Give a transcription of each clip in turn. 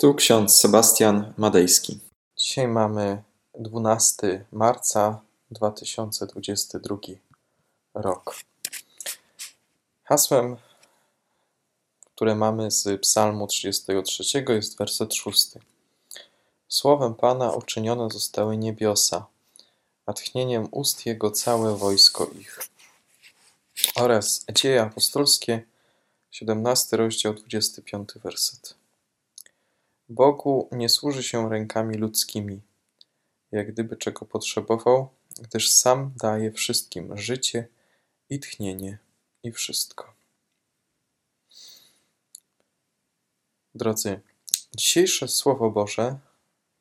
Tu ksiądz Sebastian Madejski. Dzisiaj mamy 12 marca 2022 rok. Hasłem, które mamy z Psalmu 33, jest werset 6. Słowem Pana uczynione zostały niebiosa, a tchnieniem ust Jego całe wojsko ich. Oraz Dzieje apostolskie, 17 rozdział, 25 werset. Bogu nie służy się rękami ludzkimi, jak gdyby czego potrzebował, gdyż sam daje wszystkim życie i tchnienie i wszystko. Drodzy, dzisiejsze Słowo Boże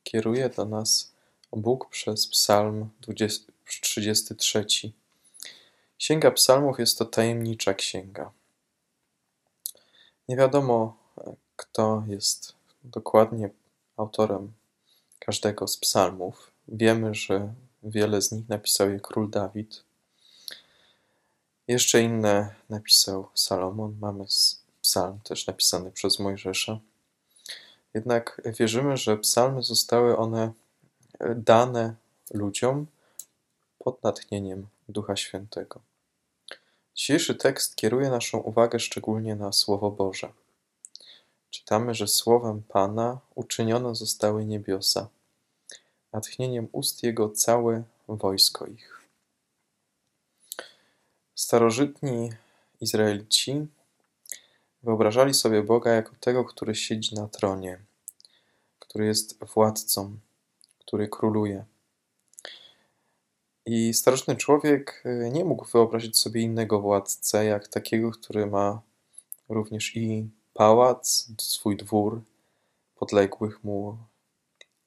kieruje do nas Bóg przez Psalm 33. Księga Psalmów jest to tajemnicza księga. Nie wiadomo, kto jest dokładnie autorem każdego z psalmów. Wiemy, że wiele z nich napisał je król Dawid. Jeszcze inne napisał Salomon. Mamy psalm też napisany przez Mojżesza. Jednak wierzymy, że psalmy zostały one dane ludziom pod natchnieniem Ducha Świętego. Dzisiejszy tekst kieruje naszą uwagę szczególnie na Słowo Boże. Czytamy, że słowem Pana uczynione zostały niebiosa, a tchnieniem ust Jego całe wojsko ich. Starożytni Izraelici wyobrażali sobie Boga jako tego, który siedzi na tronie, który jest władcą, który króluje. I starożytny człowiek nie mógł wyobrazić sobie innego władcę, jak takiego, który ma również i pałac, swój dwór, podległych mu,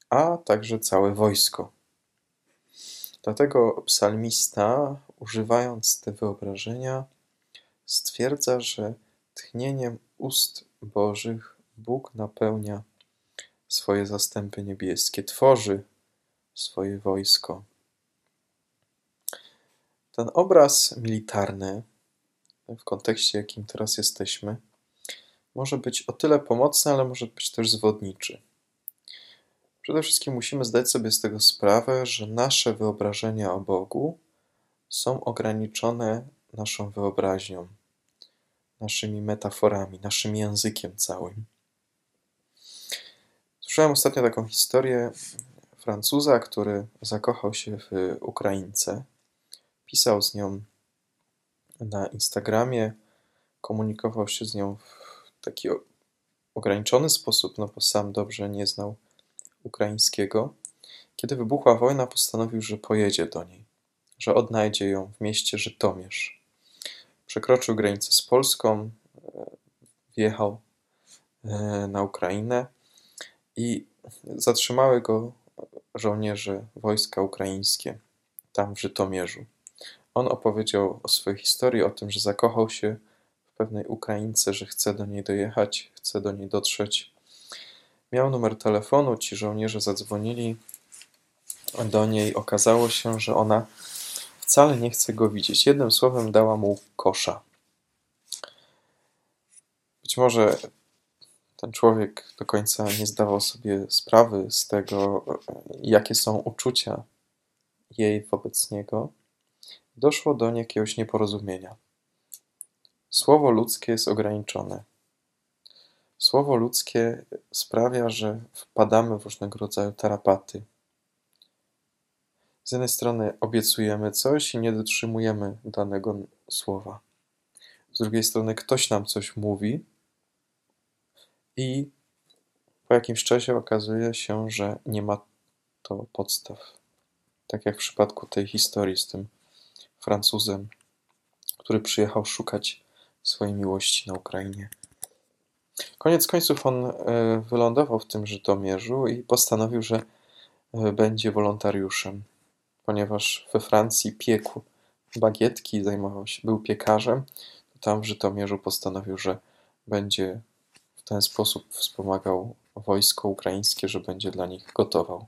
a także całe wojsko. Dlatego psalmista, używając te wyobrażenia, stwierdza, że tchnieniem ust Bożych Bóg napełnia swoje zastępy niebieskie, tworzy swoje wojsko. Ten obraz militarny, w kontekście jakim teraz jesteśmy, może być o tyle pomocny, ale może być też zwodniczy. Przede wszystkim musimy zdać sobie z tego sprawę, że nasze wyobrażenia o Bogu są ograniczone naszą wyobraźnią, naszymi metaforami, naszym językiem całym. Słyszałem ostatnio taką historię Francuza, który zakochał się w Ukraińce. Pisał z nią na Instagramie, komunikował się z nią w taki ograniczony sposób, no bo sam dobrze nie znał ukraińskiego. Kiedy wybuchła wojna, postanowił, że pojedzie do niej, że odnajdzie ją w mieście Żytomierz. Przekroczył granicę z Polską, wjechał na Ukrainę i zatrzymały go żołnierze wojska ukraińskie tam w Żytomierzu. On opowiedział o swojej historii, o tym, że zakochał się w pewnej Ukraińce, że chce do niej dojechać, chce do niej dotrzeć. Miał numer telefonu, ci żołnierze zadzwonili do niej. Okazało się, że ona wcale nie chce go widzieć. Jednym słowem dała mu kosza. Być może ten człowiek do końca nie zdawał sobie sprawy z tego, jakie są uczucia jej wobec niego. Doszło do jakiegoś nieporozumienia. Słowo ludzkie jest ograniczone. Słowo ludzkie sprawia, że wpadamy w różnego rodzaju tarapaty. Z jednej strony obiecujemy coś i nie dotrzymujemy danego słowa. Z drugiej strony ktoś nam coś mówi i po jakimś czasie okazuje się, że nie ma to podstaw. Tak jak w przypadku tej historii z tym Francuzem, który przyjechał szukać swojej miłości na Ukrainie. Koniec końców on wylądował w tym Żytomierzu i postanowił, że będzie wolontariuszem, ponieważ we Francji piekł bagietki, był piekarzem. Tam w Żytomierzu postanowił, że będzie w ten sposób wspomagał wojsko ukraińskie, że będzie dla nich gotował.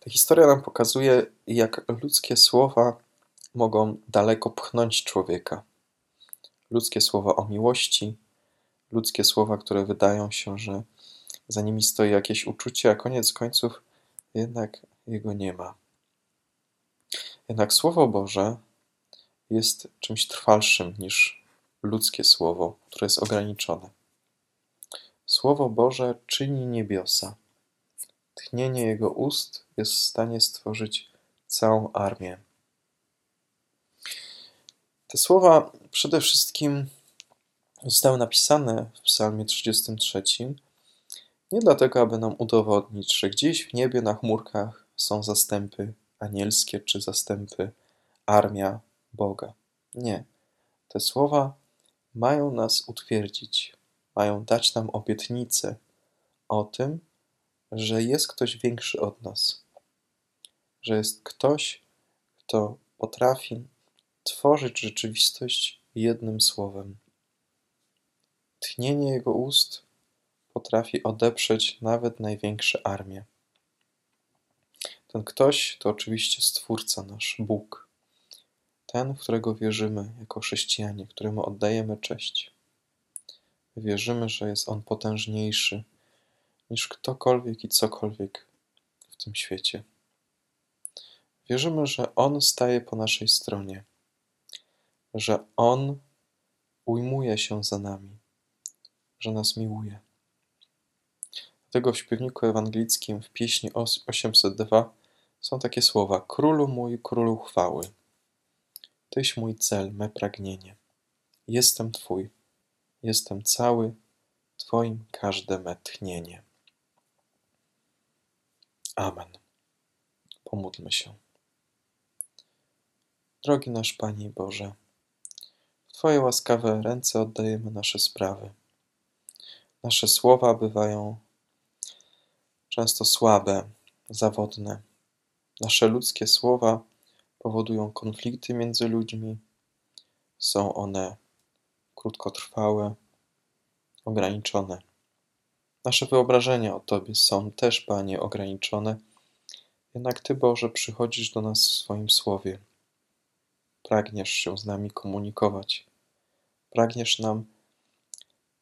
Ta historia nam pokazuje, jak ludzkie słowa mogą daleko pchnąć człowieka. Ludzkie słowa o miłości, ludzkie słowa, które wydają się, że za nimi stoi jakieś uczucie, a koniec końców jednak jego nie ma. Jednak Słowo Boże jest czymś trwalszym niż ludzkie słowo, które jest ograniczone. Słowo Boże czyni niebiosa. Tchnienie Jego ust jest w stanie stworzyć całą armię. Te słowa przede wszystkim zostały napisane w Psalmie 33 nie dlatego, aby nam udowodnić, że gdzieś w niebie na chmurkach są zastępy anielskie czy zastępy armia Boga. Nie. Te słowa mają nas utwierdzić, mają dać nam obietnicę o tym, że jest ktoś większy od nas, że jest ktoś, kto potrafi tworzyć rzeczywistość jednym słowem. Tchnienie jego ust potrafi odeprzeć nawet największe armie. Ten ktoś to oczywiście Stwórca nasz, Bóg. Ten, w którego wierzymy jako chrześcijanie, któremu oddajemy cześć. Wierzymy, że jest On potężniejszy niż ktokolwiek i cokolwiek w tym świecie. Wierzymy, że On staje po naszej stronie, że On ujmuje się za nami, że nas miłuje. Dlatego w śpiewniku ewangelickim w pieśni 802 są takie słowa: Królu mój, Królu chwały, Tyś mój cel, me pragnienie. Jestem Twój, jestem cały, Twoim każde me tchnienie. Amen. Pomódlmy się. Drogi nasz Panie Boże, w Twoje łaskawe ręce oddajemy nasze sprawy. Nasze słowa bywają często słabe, zawodne. Nasze ludzkie słowa powodują konflikty między ludźmi. Są one krótkotrwałe, ograniczone. Nasze wyobrażenia o Tobie są też, Panie, ograniczone. Jednak Ty, Boże, przychodzisz do nas w swoim Słowie. Pragniesz się z nami komunikować. Pragniesz nam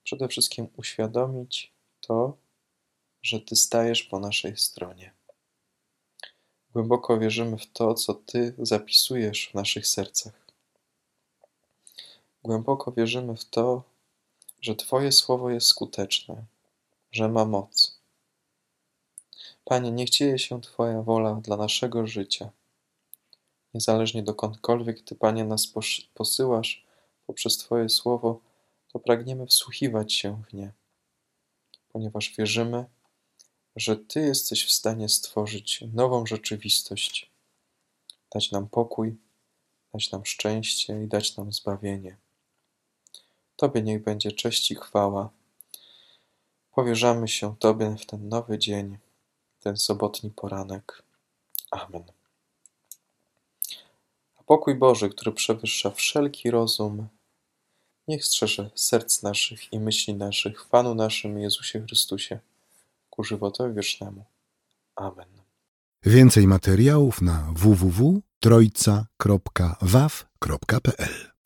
przede wszystkim uświadomić to, że Ty stajesz po naszej stronie. Głęboko wierzymy w to, co Ty zapisujesz w naszych sercach. Głęboko wierzymy w to, że Twoje słowo jest skuteczne, że ma moc. Panie, niech dzieje się Twoja wola dla naszego życia. Niezależnie dokądkolwiek Ty, Panie, nas posyłasz poprzez Twoje słowo, to pragniemy wsłuchiwać się w nie, ponieważ wierzymy, że Ty jesteś w stanie stworzyć nową rzeczywistość, dać nam pokój, dać nam szczęście i dać nam zbawienie. Tobie niech będzie cześć i chwała. Powierzamy się Tobie w ten nowy dzień, ten sobotni poranek. Amen. A pokój Boży, który przewyższa wszelki rozum, niech strzeże serc naszych i myśli naszych w Panu naszym Jezusie Chrystusie ku żywotowi wiecznemu. Amen. Więcej materiałów na www.trojca.waw.pl